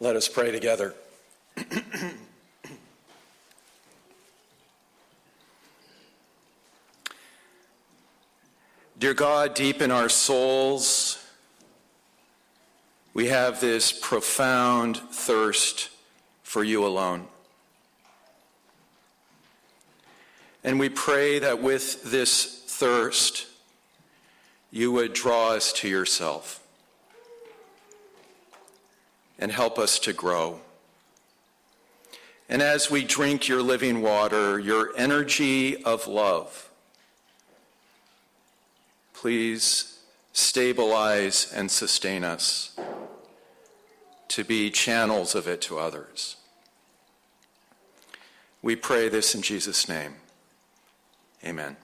Let us pray together. Dear God, deep in our souls, we have this profound thirst for you alone. And we pray that with this thirst, you would draw us to yourself and help us to grow. And as we drink your living water, your energy of love, please stabilize and sustain us to be channels of it to others. We pray this in Jesus' name. Amen.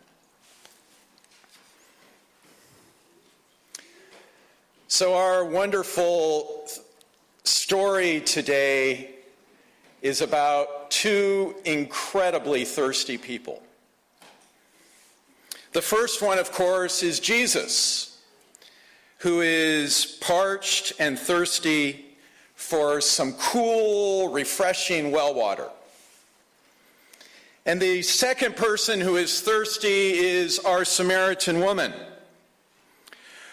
So our wonderful story today is about two incredibly thirsty people. The first one, of course, is Jesus, who is parched and thirsty for some cool, refreshing well water. And the second person who is thirsty is our Samaritan woman,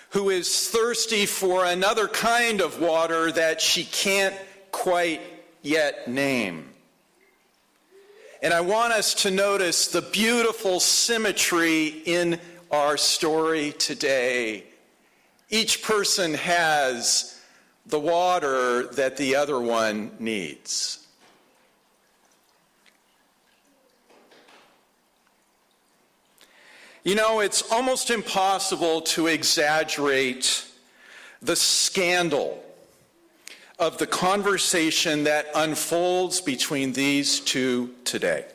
who is thirsty for another kind of water that she can't quite yet name. And I want us to notice the beautiful symmetry in our story today. Each person has the water that the other one needs. You know, it's almost impossible to exaggerate the scandal of the conversation that unfolds between these two today.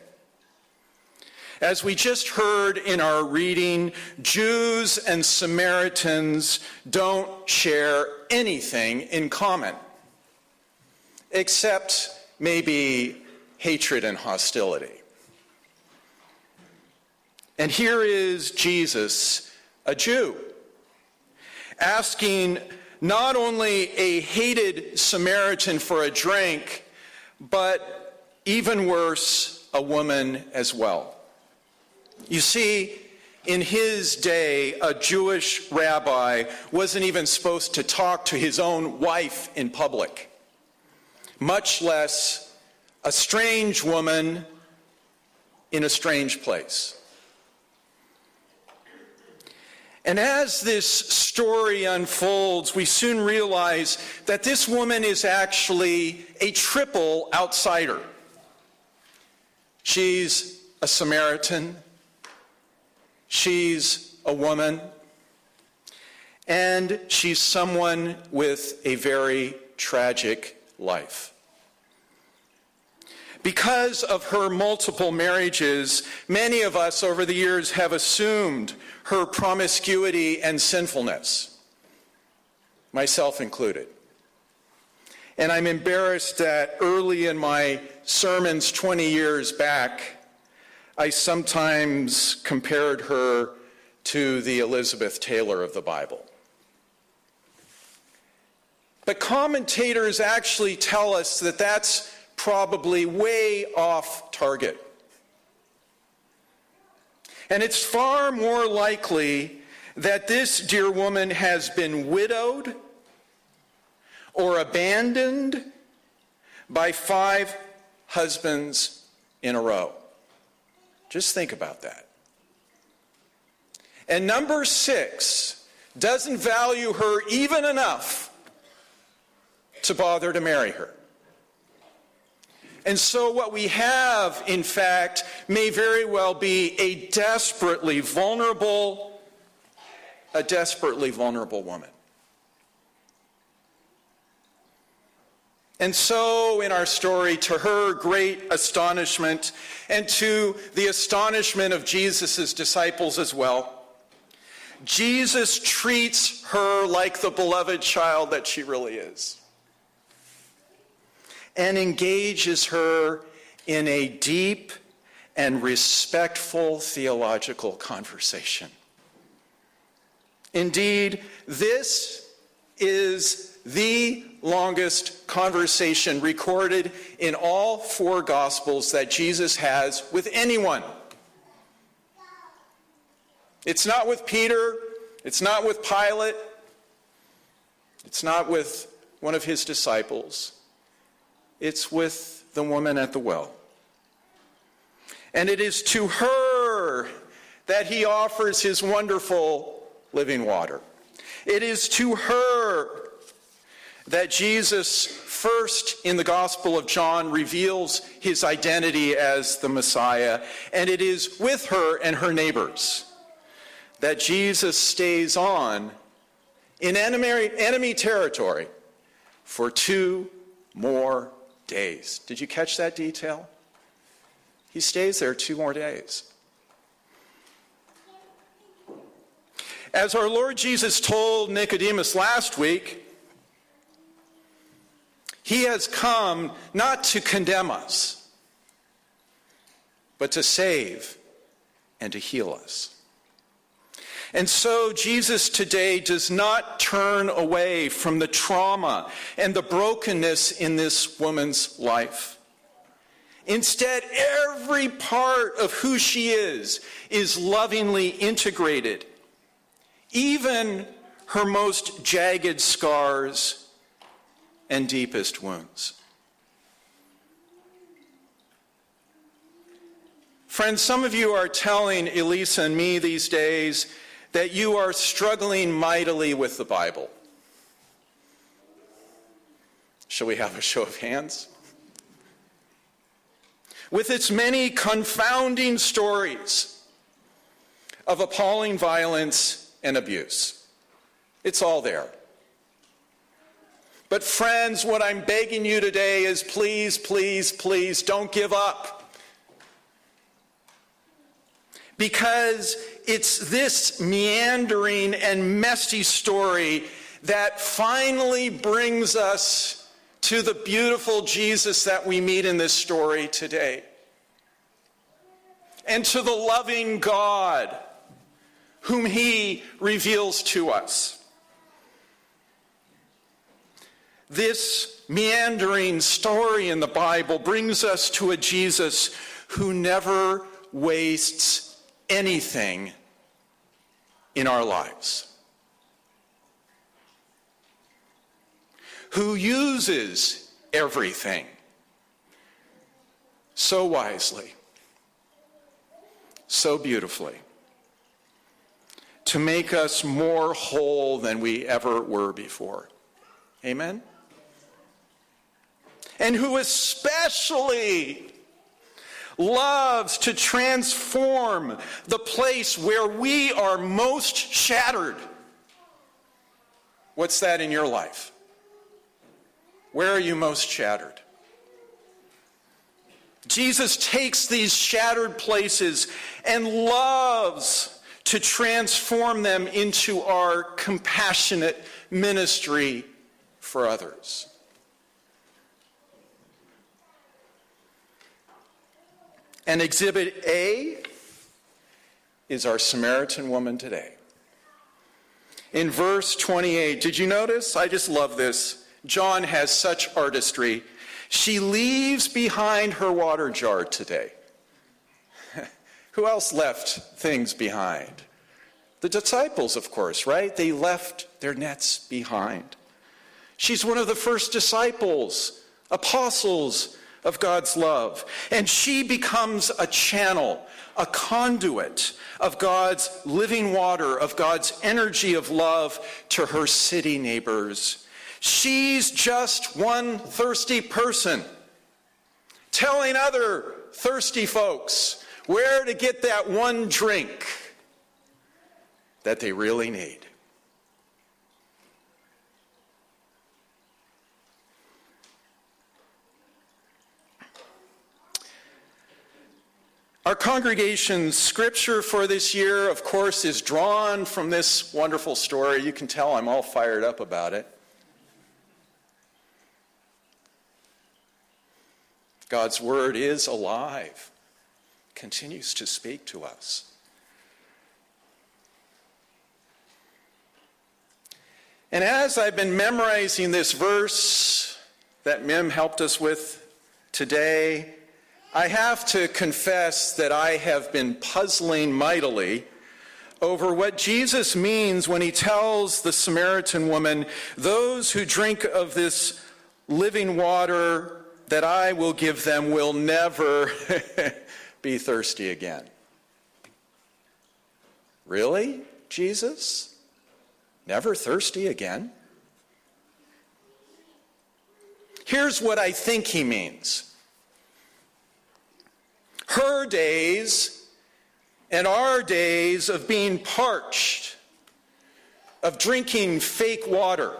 As we just heard in our reading, Jews and Samaritans don't share anything in common, except maybe hatred and hostility. And here is Jesus, a Jew, asking not only a hated Samaritan for a drink, but even worse, a woman as well. You see, in his day, a Jewish rabbi wasn't even supposed to talk to his own wife in public, much less a strange woman in a strange place. And as this story unfolds, we soon realize that this woman is actually a triple outsider. She's a Samaritan, she's a woman, and she's someone with a very tragic life. Because of her multiple marriages, many of us over the years have assumed her promiscuity and sinfulness, myself included. And I'm embarrassed that early in my sermons 20 years back, I sometimes compared her to the Elizabeth Taylor of the Bible. But commentators actually tell us that that's probably way off target. And it's far more likely that this dear woman has been widowed or abandoned by 5 husbands in a row. Just think about that. And number 6 doesn't value her even enough to bother to marry her. And so what we have, in fact, may very well be a desperately vulnerable woman. And so in our story, to her great astonishment, and to the astonishment of Jesus' disciples as well, Jesus treats her like the beloved child that she really is, and engages her in a deep and respectful theological conversation. Indeed, this is the longest conversation recorded in all four Gospels that Jesus has with anyone. It's not with Peter. It's not with Pilate. It's not with one of his disciples. It's with the woman at the well. And it is to her that he offers his wonderful living water. It is to her that Jesus first in the Gospel of John reveals his identity as the Messiah. And it is with her and her neighbors that Jesus stays on in enemy territory for 2 more days. Did you catch that detail? He stays there 2 more days. As our Lord Jesus told Nicodemus last week, he has come not to condemn us, but to save and to heal us. And so Jesus today does not turn away from the trauma and the brokenness in this woman's life. Instead, every part of who she is lovingly integrated. Even her most jagged scars and deepest wounds. Friends, some of you are telling Elisa and me these days that you are struggling mightily with the Bible. Shall we have a show of hands? With its many confounding stories of appalling violence and abuse. It's all there. But friends, what I'm begging you today is please, please, please don't give up. Because it's this meandering and messy story that finally brings us to the beautiful Jesus that we meet in this story today. And to the loving God whom he reveals to us. This meandering story in the Bible brings us to a Jesus who never wastes anything in our lives. Who uses everything so wisely, so beautifully, to make us more whole than we ever were before. Amen? And who especially loves to transform the place where we are most shattered. What's that in your life? Where are you most shattered? Jesus takes these shattered places and loves to transform them into our compassionate ministry for others. And exhibit A is our Samaritan woman today. In verse 28, did you notice? I just love this. John has such artistry. She leaves behind her water jar today. Who else left things behind? The disciples, of course, right? They left their nets behind. She's one of the first disciples, apostles of God's love. And she becomes a channel, a conduit of God's living water, of God's energy of love to her city neighbors. She's just one thirsty person telling other thirsty folks where to get that one drink that they really need. Our congregation's scripture for this year, of course, is drawn from this wonderful story. You can tell I'm all fired up about it. God's word is alive. Continues to speak to us. And as I've been memorizing this verse that Mim helped us with today, I have to confess that I have been puzzling mightily over what Jesus means when he tells the Samaritan woman, "Those who drink of this living water that I will give them will never be thirsty again." Really, Jesus? Never thirsty again? Here's what I think he means. Her days and our days of being parched, of drinking fake water,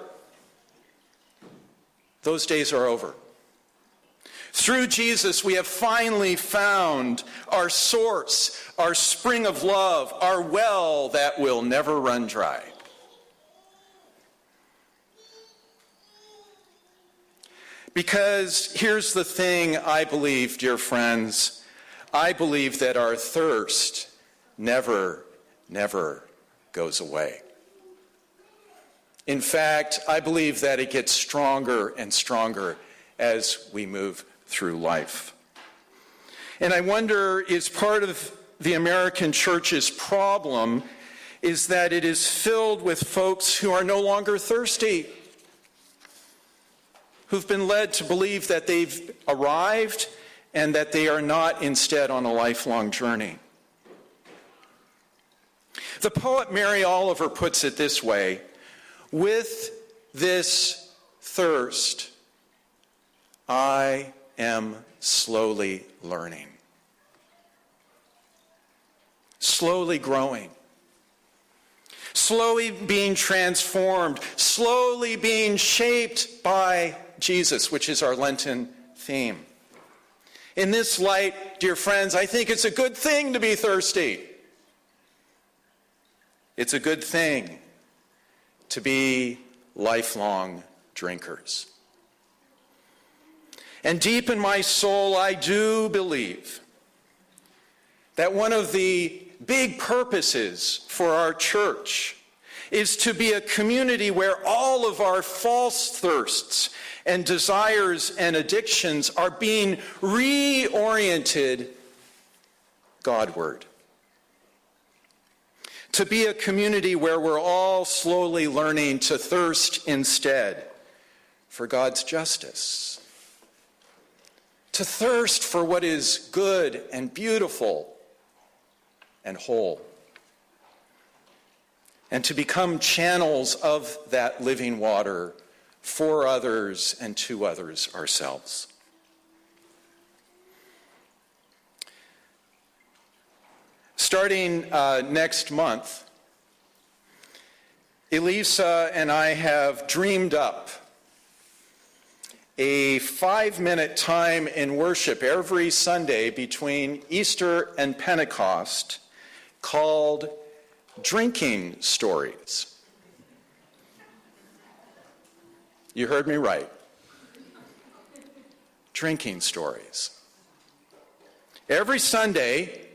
those days are over. Through Jesus, we have finally found our source, our spring of love, our well that will never run dry. Because here's the thing I believe, dear friends. I believe that our thirst never goes away. In fact, I believe that it gets stronger and stronger as we move through life. And I wonder, is part of the American church's problem is that it is filled with folks who are no longer thirsty, who've been led to believe that they've arrived and that they are not instead on a lifelong journey. The poet Mary Oliver puts it this way, "With this thirst, I am slowly learning, slowly growing, slowly being transformed, slowly being shaped by Jesus," which is our Lenten theme. In this light, dear friends, I think it's a good thing to be thirsty. It's a good thing to be lifelong drinkers. And deep in my soul, I do believe that one of the big purposes for our church is to be a community where all of our false thirsts and desires and addictions are being reoriented Godward. To be a community where we're all slowly learning to thirst instead for God's justice. To thirst for what is good and beautiful and whole. And to become channels of that living water for others and to others ourselves. Starting next month, Elisa and I have dreamed up a 5-minute time in worship every Sunday between Easter and Pentecost called Drinking Stories. You heard me right. Drinking Stories. Every Sunday,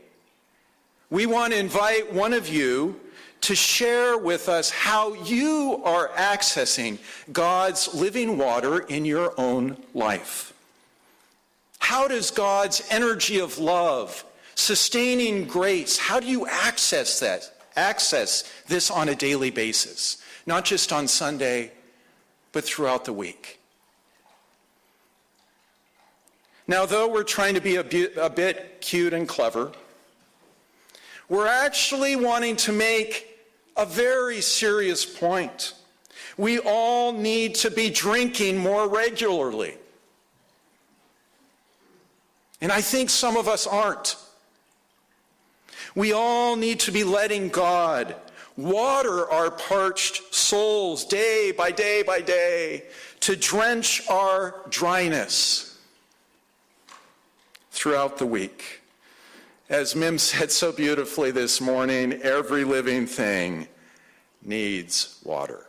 we want to invite one of you to share with us how you are accessing God's living water in your own life. How does God's energy of love, sustaining grace, how do you access that? Access this on a daily basis, not just on Sunday, but throughout the week. Now, though we're trying to be a bit cute and clever, we're actually wanting to make a very serious point. We all need to be drinking more regularly. And I think some of us aren't. We all need to be letting God water our parched souls day by day by day to drench our dryness throughout the week. As Mim said so beautifully this morning, every living thing needs water,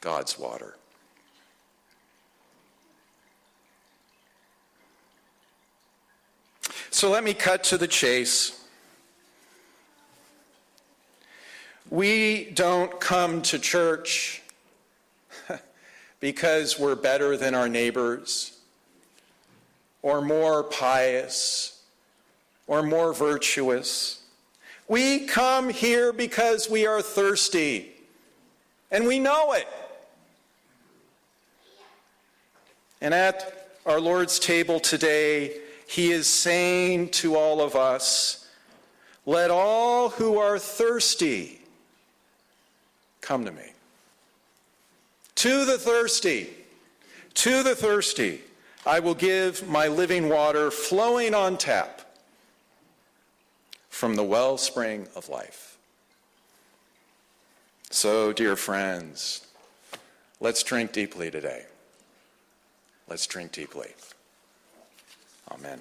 God's water. So let me cut to the chase. We don't come to church because we're better than our neighbors, or more pious, or more virtuous. We come here because we are thirsty, and we know it. And at our Lord's table today, he is saying to all of us, let all who are thirsty come to me. To the thirsty, I will give my living water flowing on tap from the wellspring of life. So, dear friends, let's drink deeply today. Let's drink deeply. Amen.